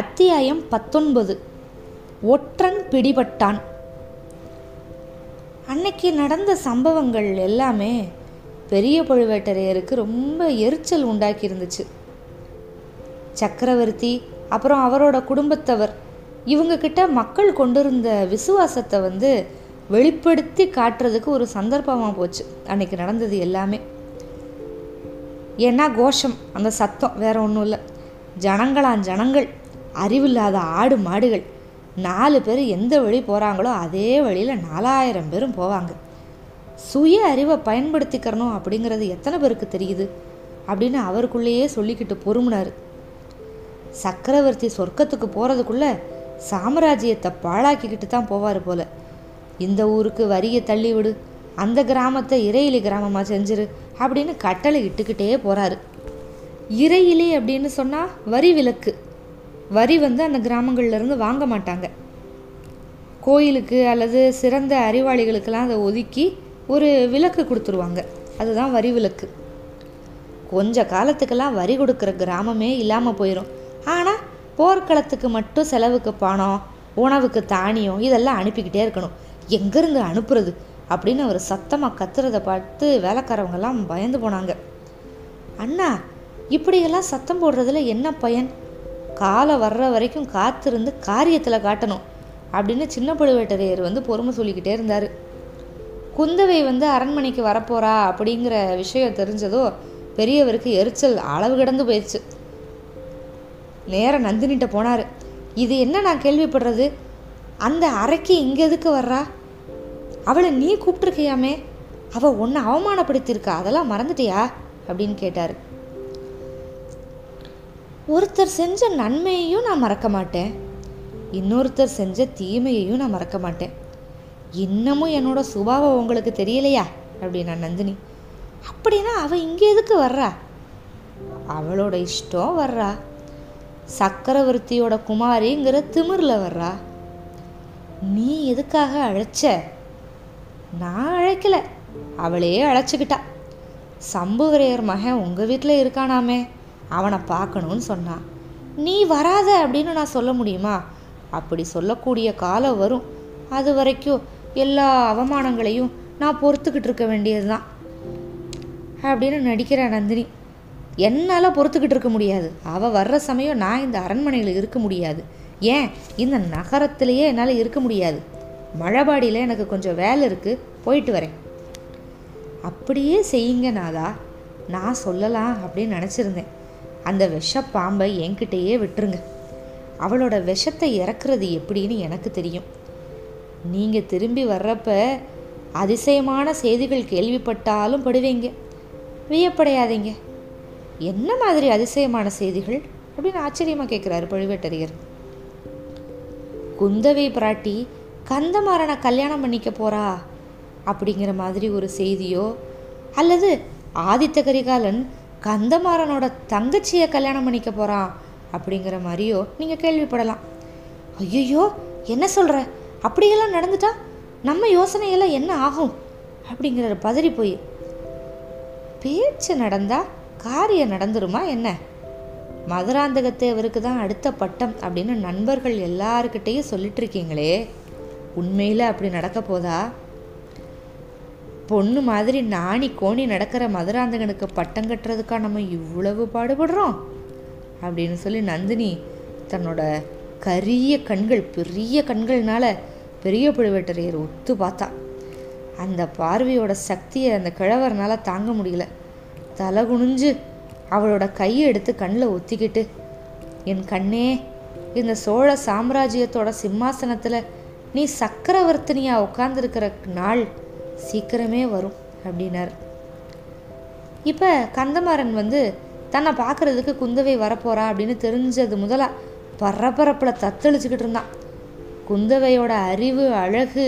அத்தியாயம் 19 ஒற்றன் பிடிபட்டான். அன்னைக்கு நடந்த சம்பவங்கள் எல்லாமே பெரிய பழுவேட்டரையருக்கு ரொம்ப எரிச்சல் உண்டாக்கி இருந்துச்சு. சக்கரவர்த்தி அப்புறம் அவரோட குடும்பத்தவர் இவங்கக்கிட்ட மக்கள் கொண்டிருந்த விசுவாசத்தை வெளிப்படுத்தி காட்டுறதுக்கு ஒரு சந்தர்ப்பமாக போச்சு அன்னைக்கு நடந்தது எல்லாமே. ஏன்னா கோஷம், அந்த சத்தம் வேற ஒன்றும் இல்லை. ஜனங்கள் அறிவில்லாத ஆடு மாடுகள் 4 பேர் எந்த வழி போகிறாங்களோ அதே வழியில் 4000 பேரும் போவாங்க. சுய அறிவை பயன்படுத்திக்கிறணும் அப்படிங்கிறது எத்தனை பேருக்கு தெரியுது அப்படின்னு அவருக்குள்ளேயே சொல்லிக்கிட்டு பொறுமுனார். சக்கரவர்த்தி சொர்க்கத்துக்கு போகிறதுக்குள்ளே சாம்ராஜ்யத்தை பாழாக்கிக்கிட்டு தான் போவார் போல். இந்த ஊருக்கு வரியை தள்ளிவிடு, அந்த கிராமத்தை இறையிலி கிராமமாக செஞ்சிரு அப்படின்னு கட்டளை இட்டுக்கிட்டே போகிறாரு. இறையிலி அப்படின்னு சொன்னால் வரி விலக்கு. வரி அந்த கிராமங்கள்லேருந்து வாங்க மாட்டாங்க. கோயிலுக்கு அல்லது சிறந்த அறிவாளிகளுக்கெல்லாம் அதை ஒதுக்கி ஒரு விலக்கு கொடுத்துருவாங்க. அதுதான் வரி விலக்கு. கொஞ்ச காலத்துக்கெல்லாம் வரி கொடுக்குற கிராமமே இல்லாமல் போயிடும். ஆனால் போர்க்களத்துக்கு மட்டும் செலவுக்கு பணம், உணவுக்கு தானியம் இதெல்லாம் அனுப்பிக்கிட்டே இருக்கணும். எங்கேருந்து அனுப்புறது அப்படின்னு அவர் சத்தமாக கத்துறதை பார்த்து வேலைக்காரவங்கெல்லாம் பயந்து போனாங்க. அண்ணா, இப்படியெல்லாம் சத்தம் போடுறதுல என்ன பயன்? காலம் வர்ற வரைக்கும் காத்திருந்து காரியத்தில் காட்டணும் அப்படின்னு சின்ன பழுவேட்டரையர் பொறுமை சொல்லிக்கிட்டே இருந்தார். குந்தவை அரண்மனைக்கு வரப்போறா அப்படிங்கிற விஷயம் தெரிஞ்சதோ பெரியவருக்கு எரிச்சல் அளவு கிடந்து போயிடுச்சு. நேர நந்தினிட்ட போனார். இது என்ன நான் கேள்விப்படுறது? அந்த அறைக்கு இங்கே எதுக்கு வர்றா? அவளை நீ கூப்பிட்டுருக்கியாமே, அவள் ஒன்று அவமானப்படுத்தியிருக்கா, அதெல்லாம் மறந்துட்டியா அப்படின்னு கேட்டார். ஒருத்தர் செஞ்ச நன்மையையும் நான் மறக்க மாட்டேன், இன்னொருத்தர் செஞ்ச தீமையையும் நான் மறக்க மாட்டேன். இன்னமும் என்னோட சுபாவம் உங்களுக்கு தெரியலையா அப்படின்னா நந்தினி. அப்படின்னா அவள் இங்கே எதுக்கு வர்றா? அவளோட இஷ்டம் வர்றா. சக்கரவர்த்தியோட குமாரிங்கிற திமிரில் வர்றா. நீ எதுக்காக அழைச்ச? நான் அழைக்கல, அவளே அழைச்சிக்கிட்டா. சம்புவரையர் மகன் உங்கள் வீட்டில் இருக்கானாமே, அவனை பார்க்கணும்னு சொன்னான். நீ வராத அப்படின்னு நான் சொல்ல முடியுமா? அப்படி சொல்லக்கூடிய காலம் வரும். அது வரைக்கும் எல்லா அவமானங்களையும் நான் பொறுத்துக்கிட்டு இருக்க வேண்டியது தான் அப்படின்னு நடிக்கிற நந்தினி. என்னால் பொறுத்துக்கிட்டு இருக்க முடியாது. அவள் வர்ற சமயம் நான் இந்த அரண்மனையில் இருக்க முடியாது. ஏன், இந்த நகரத்திலேயே என்னால் இருக்க முடியாது. மழைபாடியில் எனக்கு கொஞ்சம் வேலை இருக்குது, போயிட்டு வரேன். அப்படியே செய்யுங்கனாதா நான் சொல்லலாம் அப்படின்னு நினச்சிருந்தேன். அந்த விஷப்பாம்பை என்கிட்டயே விட்டுருங்க. அவளோட விஷத்தை இறக்குறது எப்படின்னு எனக்கு தெரியும். நீங்கள் திரும்பி வர்றப்ப அதிசயமான செய்திகள் கேள்விப்பட்டாலும் படுவீங்க, வியப்படையாதீங்க. என்ன மாதிரி அதிசயமான செய்திகள் அப்படின்னு ஆச்சரியமாக கேட்குறாரு பழுவேட்டரையர். குந்தவை பிராட்டி கந்தமாரனை கல்யாணம் பண்ணிக்க போகிறா அப்படிங்கிற மாதிரி ஒரு செய்தியோ, அல்லது ஆதித்த கரிகாலன் கந்தமாரனோட தங்கச்சியை கல்யாணம் பண்ணிக்க போகிறான் அப்படிங்கிற மாதிரியோ நீங்கள் கேள்விப்படலாம். ஐயோ, என்ன சொல்கிற? அப்படியெல்லாம் நடந்துட்டா நம்ம யோசனையெல்லாம் என்ன ஆகும் அப்படிங்கிற பதறி போய். பேச்சு நடந்தால் காரியம் நடந்துருமா என்ன? மதுராந்தகத்தேவருக்கு தான் அடுத்த பட்டம் அப்படின்னு நண்பர்கள் எல்லாருக்கிட்டேயும் சொல்லிட்டு இருக்கீங்களே, உண்மையில் அப்படி நடக்க போதா? பொண்ணு மாதிரி நாணி கோணி நடக்கிற மதுராந்தகனுக்கு பட்டம் கட்டுறதுக்காக நம்ம இவ்வளவு பாடுபடுறோம் அப்படின்னு சொல்லி நந்தினி தன்னோட கரிய கண்கள், பெரிய கண்கள்னால பெரிய பழுவேட்டரையர் ஒத்து பார்த்தா. அந்த பார்வையோட சக்தியை அந்த கிழவர்னால தாங்க முடியல. தலை குனிஞ்சு அவளோட கையை எடுத்து கண்ணில் ஒத்திக்கிட்டு, என் கண்ணே, இந்த சோழ சாம்ராஜ்யத்தோட சிம்மாசனத்தில் நீ சக்கரவர்த்தினியா உட்கார்ந்துருக்கிற நாள் சீக்கிரமே வரும் அப்படின்னார். இப்போ கந்தமாறன் தன்னை பார்க்குறதுக்கு குந்தவை வரப்போகிறா அப்படின்னு தெரிஞ்சது முதலாக பரபரப்பில் தத்தளிச்சுக்கிட்டு இருந்தான். குந்தவையோட அறிவு, அழகு,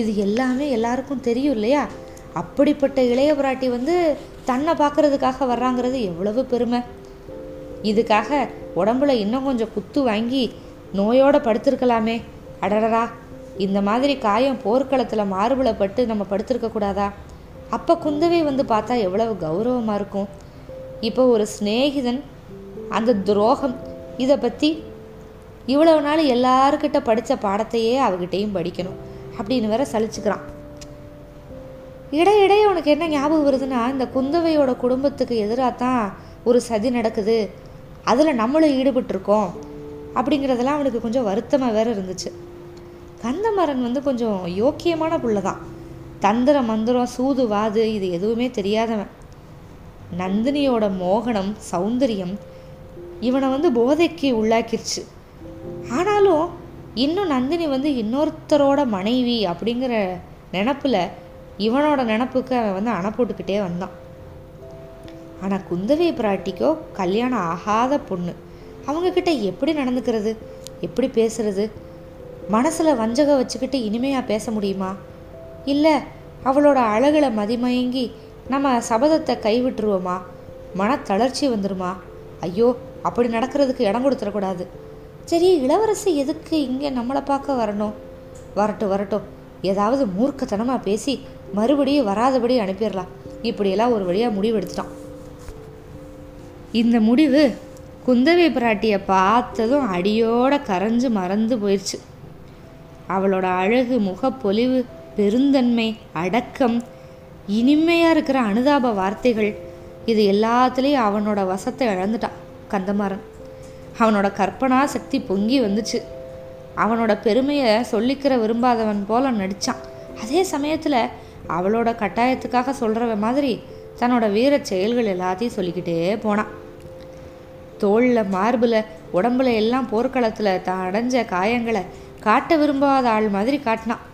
இது எல்லாமே எல்லாருக்கும் தெரியும் இல்லையா? அப்படிப்பட்ட இளைய பிராட்டி வந்து தன்னை பார்க்கறதுக்காக வர்றாங்கிறது எவ்வளவு பெருமை. இதுக்காக உடம்புல இன்னும் கொஞ்சம் குத்து வாங்கி நோயோடு படுத்திருக்கலாமே. அடடரா, இந்த மாதிரி காயம் போர்க்களத்தில் மார்பளப்பட்டு நம்ம படுத்திருக்கக்கூடாதா? அப்போ குந்தவை வந்து பார்த்தா எவ்வளவு கௌரவமாக இருக்கும். இப்போ ஒரு ஸ்நேகிதன் அந்த துரோகம், இதை பற்றி இவ்வளவு நாள் எல்லாருக்கிட்ட படித்த பாடத்தையே அவகிட்டையும் படிக்கணும் அப்படின்னு வேற சலிச்சுக்கிறான். இடையிடையே உனக்கு என்ன ஞாபகம் வருதுன்னா, இந்த குந்தவையோட குடும்பத்துக்கு எதிராக தான் ஒரு சதி நடக்குது, அதில் நம்மளும் ஈடுபட்டிருக்கோம் அப்படிங்கிறதெல்லாம் அவனுக்கு கொஞ்சம் வருத்தமாக வேற இருந்துச்சு. கந்தமாறன் வந்து கொஞ்சம் யோக்கியமான புள்ள தான். தந்திர மந்திரம், சூது வாது இது எதுவுமே தெரியாதவன். நந்தினியோட மோகனம், சௌந்தரியம் இவனை வந்து போதைக்கு உள்ளாக்கிருச்சு. ஆனாலும் இன்னும் நந்தினி வந்து இன்னொருத்தரோட மனைவி அப்படிங்கிற நினப்பில் இவனோட நினப்புக்கு அவன் வந்து அணை போட்டுக்கிட்டே வந்தான். ஆனால் குந்தவை பிராட்டிக்கோ கல்யாணம் ஆகாத பொண்ணு, அவங்கக்கிட்ட எப்படி நடந்துக்கிறது, எப்படி பேசுறது? மனசில் வஞ்சக வச்சுக்கிட்டு இனிமையாக பேச முடியுமா? இல்லை அவளோட அழகில் மதிமயங்கி நம்ம சபதத்தை கைவிட்டுருவோமா? மனத்தளர்ச்சி வந்துடுமா? ஐயோ, அப்படி நடக்கிறதுக்கு இடம் கொடுத்துடக்கூடாது. சரி, இளவரசி எதுக்கு இங்கே நம்மளை பார்க்க வரணும்? வரட்டும், ஏதாவது மூர்க்கத்தனமாக பேசி மறுபடியும் வராதபடி அனுப்பிடலாம். இப்படியெல்லாம் ஒரு வழியாக முடிவெடுத்துட்டான். இந்த முடிவு குந்தவை பிராட்டியை பார்த்ததும் அடியோட கரைஞ்சு மறந்து போயிடுச்சு. அவளோட அழகு, முகப்பொலிவு, பெருந்தன்மை, அடக்கம், இனிமையாக இருக்கிற அனுதாப வார்த்தைகள், இது எல்லாத்துலேயும் அவனோட வசத்தை இழந்துட்டான் கந்தமாறன். அவனோட கற்பனா சக்தி பொங்கி வந்துச்சு. அவனோட பெருமையை சொல்லிக்கிற விரும்பாதவன் போல நடித்தான். அதே சமயத்தில் அவளோட கட்டாயத்துக்காக சொல்கிற மாதிரி தன்னோட வீர செயல்கள் எல்லாத்தையும் சொல்லிக்கிட்டே போனான். தோளில், மார்பில், உடம்புல எல்லாம் போர்க்களத்தில் தான் அடைஞ்ச காயங்களை காட்ட விரும்பாத ஆள் மாதிரி காட்டினான்.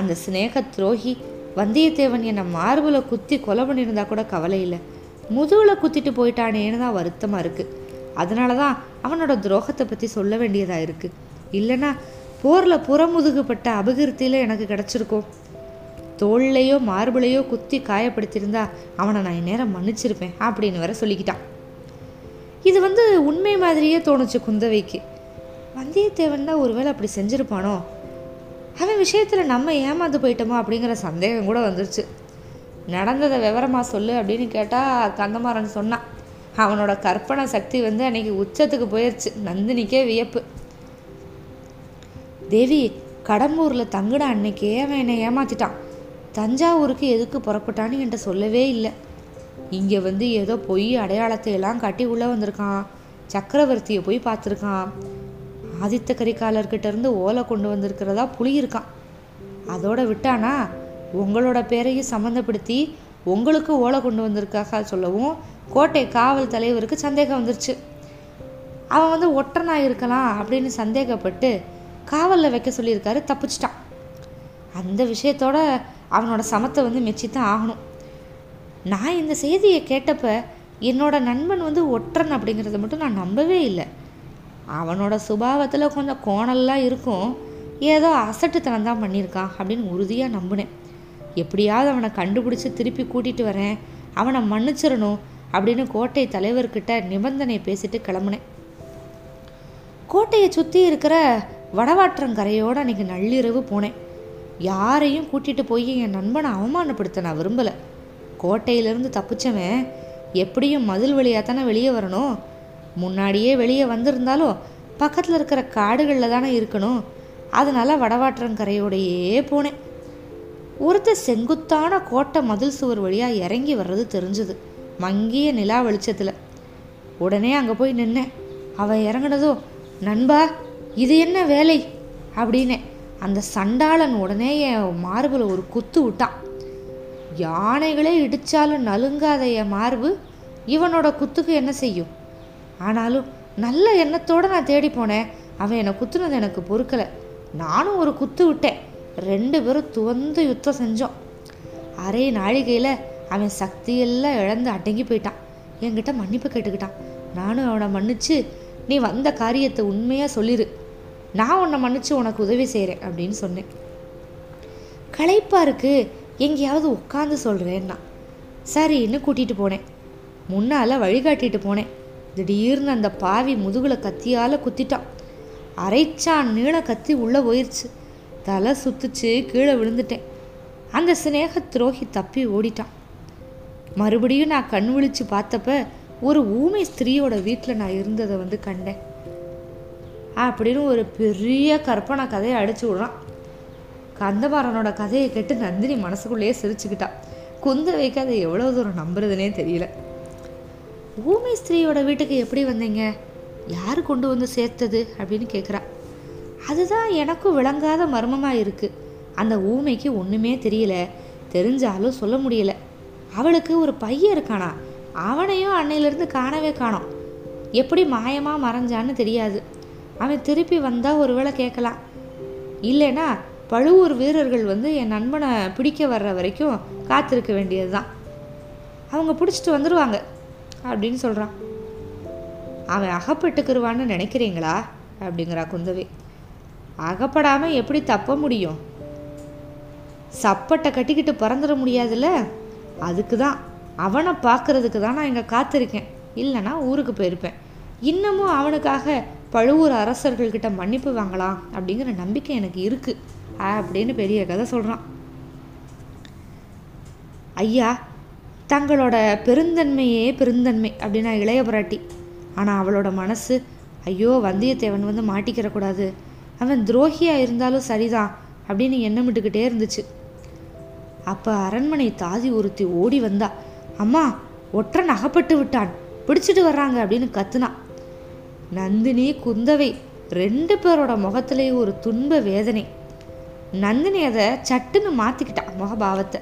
அந்த ஸ்நேக துரோகி வந்தியத்தேவன் என்னை மார்பில் குத்தி கொலை பண்ணியிருந்தா கூட கவலை இல்லை, முதுகில் குத்திட்டு போயிட்டானேன்னு தான் வருத்தமாக இருக்குது. அதனால தான் அவனோட துரோகத்தை பற்றி சொல்ல வேண்டியதாக இருக்குது. இல்லைன்னா போரில் புறமுதுகுப்பட்ட அபகீர்த்தியில் எனக்கு கிடச்சிருக்கோம். தோள்லையோ மார்பிளையோ குத்தி காயப்படுத்தியிருந்தா அவனை நான் இந்நேரம் மன்னிச்சிருப்பேன் அப்படின்னு வேற சொல்லிக்கிட்டான். இது வந்து உண்மை மாதிரியே தோணுச்சு குந்தவைக்கு. வந்தியத்தேவன் தான் ஒருவேளை அப்படி செஞ்சுருப்பானோ, அவன் விஷயத்தில் நம்ம ஏமாந்து போயிட்டோமோ அப்படிங்கிற சந்தேகம் கூட வந்துருச்சு. நடந்ததை விவரமாக சொல்லு அப்படின்னு கேட்டால் கந்தமாறன் சொன்னான். அவனோட கற்பனை சக்தி வந்து அன்னைக்கு உச்சத்துக்கு போயிடுச்சு. நந்தினிக்கே வியப்பு. தேவி, கடம்பூரில் தங்குட அன்னைக்கே அவன் என்னை ஏமாற்றிட்டான். தஞ்சாவூருக்கு எதுக்கு புறப்பட்டான்னு என்கிட்ட சொல்லவே இல்லை. இங்கே வந்து ஏதோ பொய் அடையாளத்தையெல்லாம் கட்டி உள்ளே வந்திருக்கான். சக்கரவர்த்தியை போய் பார்த்துருக்கான். ஆதித்த கரிகாலர்கிட்டேருந்து ஓலை கொண்டு வந்திருக்கிறதா புளியிருக்கான். அதோட விட்டானா உங்களோட பேரையும் சம்மந்தப்படுத்தி உங்களுக்கு ஓலை கொண்டு வந்திருக்காக சொல்லவும் கோட்டை காவல் தலைவருக்கு சந்தேகம் வந்துருச்சு. அவன் வந்து ஒற்றனாக இருக்கலாம் அப்படின்னு சந்தேகப்பட்டு காவலில் வைக்க சொல்லியிருக்காரு. தப்பிச்சிட்டான். அந்த விஷயத்தோட அவனோட சமத்தை வந்து மெச்சித்தான் ஆகணும். நான் இந்த செய்தியை கேட்டப்ப என்னோட நண்பன் வந்து ஒற்றன் அப்படிங்கிறத மட்டும் நான் நம்பவே இல்லை. அவனோட சுபாவத்தில் கொஞ்சம் கோணல்லாம் இருக்கும், ஏதோ அசட்டுத்தனம் தான் பண்ணியிருக்கான் அப்படின்னு உறுதியாக நம்பினேன். எப்படியாவது அவனை கண்டுபிடிச்சி திருப்பி கூட்டிகிட்டு வரேன், அவனை மன்னிச்சிடணும் அப்படின்னு கோட்டை தலைவர்கிட்ட நிபந்தனை பேசிட்டு கிளம்புனேன். கோட்டையை சுற்றி இருக்கிற வடவாற்றங்கரையோடு அன்றைக்கி நள்ளிரவு போனேன். யாரையும் கூட்டிகிட்டு போய் என் நண்பனை அவமானப்படுத்த நான் விரும்பலை. கோட்டையிலேருந்து தப்பிச்சவன் எப்படியும் மதில் வழியாக தானே வெளியே வரணும். முன்னாடியே வெளியே வந்திருந்தாலும் பக்கத்தில் இருக்கிற காடுகளில் தானே இருக்கணும். அதனால் வடவாற்றங்கரையோடையே போனேன். ஒருத்த செங்குத்தான கோட்டை மதில் சுவர் வழியாக இறங்கி வர்றது தெரிஞ்சுது மங்கிய நிலா வெளிச்சத்தில். உடனே அங்கே போய் நின்னேன். அவன் இறங்கினதோ, நண்பா இது என்ன வேலை அப்படின்னு அந்த சண்டாளன் உடனே என் மார்பில் ஒரு குத்து விட்டான். யானைகளே இடித்தாலும் நலுங்காத என் மார்பு இவனோட குத்துக்கு என்ன செய்யும்? ஆனாலும் நல்ல எண்ணத்தோடு நான் தேடி போனேன். அவன் என்னை குத்துனது எனக்கு பொறுக்கலை. நானும் ஒரு குத்து விட்டேன். ரெண்டு பேரும் துவந்து யுத்தம் செஞ்சோம். அரை நாழிகையில் அவன் சக்தியெல்லாம் இழந்து அடங்கி போயிட்டான். என்கிட்ட மன்னிப்பு கேட்டுக்கிட்டான். நானும் அவனை மன்னித்து நீ வந்த காரியத்தை உண்மையாக சொல்லிடு, நான் உன்னை மன்னிச்சு உனக்கு உதவி செய்கிறேன் அப்படின்னு சொன்னேன். களைப்பாக இருக்குது, எங்கேயாவது உட்காந்து சொல்கிறேன்னா சரின்னு கூட்டிகிட்டு போனேன். முன்னால் வழிகாட்டிட்டு போனேன். திடீர்னு அந்த பாவி முதுகுல கத்தியால் குத்திட்டான். அரைச்சான் நீள கத்தி உள்ளே போயிடுச்சு. தலை சுற்றிச்சு, கீழே விழுந்துட்டேன். அந்த சிநேக துரோகி தப்பி ஓடிட்டான். மறுபடியும் நான் கண் விழிச்சு பார்த்தப்ப ஒரு ஊமை ஸ்திரீயோட வீட்டில் நான் இருந்ததை வந்து கண்டேன் அப்படின்னு ஒரு பெரிய கற்பனை கதையை அடிச்சு விடுறான். கந்தமாறனோட கதையை கேட்டு நந்தினி மனசுக்குள்ளேயே சிரிச்சுக்கிட்டான். குந்தவைக்கு அதை எவ்வளோ தூரம் நம்புறதுனே தெரியல. ஊமை ஸ்திரீயோட வீட்டுக்கு எப்படி வந்தீங்க, யார் கொண்டு வந்து சேர்த்தது அப்படின்னு கேட்குறா. அதுதான் எனக்கும் விளங்காத மர்மமாக இருக்குது. அந்த ஊமைக்கு ஒன்றுமே தெரியல, தெரிஞ்சாலும் சொல்ல முடியலை. அவளுக்கு ஒரு பையன் இருக்கானா, அவனையும் அன்னையிலேருந்து காணவே காணோம். எப்படி மாயமாக மறைஞ்சான்னு தெரியாது. அவன் திருப்பி வந்தால் ஒரு வேளை கேட்கலாம், இல்லைன்னா பழுவூர் வீரர்கள் வந்து என் நண்பனை பிடிக்க வர்ற வரைக்கும் காத்திருக்க வேண்டியது தான், அவங்க பிடிச்சிட்டு வந்துடுவாங்க அப்படின்னு சொல்கிறான். அவன் அகப்பட்டுக்குருவான்னு நினைக்கிறீங்களா அப்படிங்கிறா குந்தவை. அகப்படாமல் எப்படி தப்ப முடியும், சப்பட்டை கட்டிக்கிட்டு பறந்துட முடியாதுல்ல, அதுக்கு தான் அவனை பார்க்கறதுக்கு தான் நான் இங்கே காத்திருக்கேன், இல்லைனா ஊருக்கு போயிருப்பேன். இன்னமும் அவனுக்காக பழுவூர் அரசர்கள்கிட்ட மன்னிப்பு வாங்கலாம் அப்படிங்கிற நம்பிக்கை எனக்கு இருக்குது அப்படின்னு பெரிய கதை சொல்கிறான். ஐயா, தங்களோட பெருந்தன்மையே பெருந்தன்மை அப்படின்னா இளைய பிராட்டி. ஆனால் அவளோட மனசு, ஐயோ வந்தியத்தேவன் வந்து மாட்டிக்கிறக்கூடாது, அவன் துரோகியாக இருந்தாலும் சரிதான் அப்படின்னு எண்ணமிட்டுக்கிட்டே இருந்துச்சு. அப்போ அரண்மனை தாதி ஒருத்தி ஓடி வந்தா. அம்மா, ஒற்றன் அகப்பட்டு விட்டான், பிடிச்சிட்டு வர்றாங்க அப்படின்னு கத்துனா. நந்தினி குந்தவை ரெண்டு பேரோட முகத்திலேயே ஒரு துன்ப வேதனை. நந்தினி அதை சட்டுன்னு மாற்றிக்கிட்டான் முகபாவத்தை.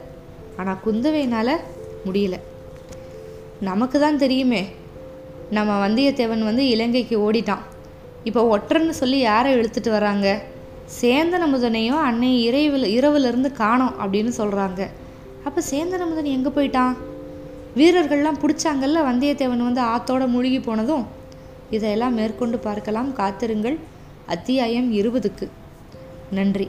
ஆனால் குந்தவைனால் முடியல. நமக்கு தான் தெரியுமே, நம்ம வந்தியத்தேவன் வந்து இலங்கைக்கு ஓடிட்டான், இப்போ ஒற்றன்னு சொல்லி யாரை இழுத்துட்டு வராங்க, சேந்தன் அமுதனையும் அன்னை இரவுலேருந்து காணோம் அப்படின்னு சொல்கிறாங்க. அப்போ சேந்தன் அமுதன் எங்கே போயிட்டான், வீரர்கள்லாம் பிடிச்சாங்கல்ல, வந்தியத்தேவன் வந்து ஆத்தோட மூழ்கி போனதும். இதையெல்லாம் மேற்கொண்டு பார்க்கலாம். காத்திருங்கள் அத்தியாயம் 20க்கு. நன்றி.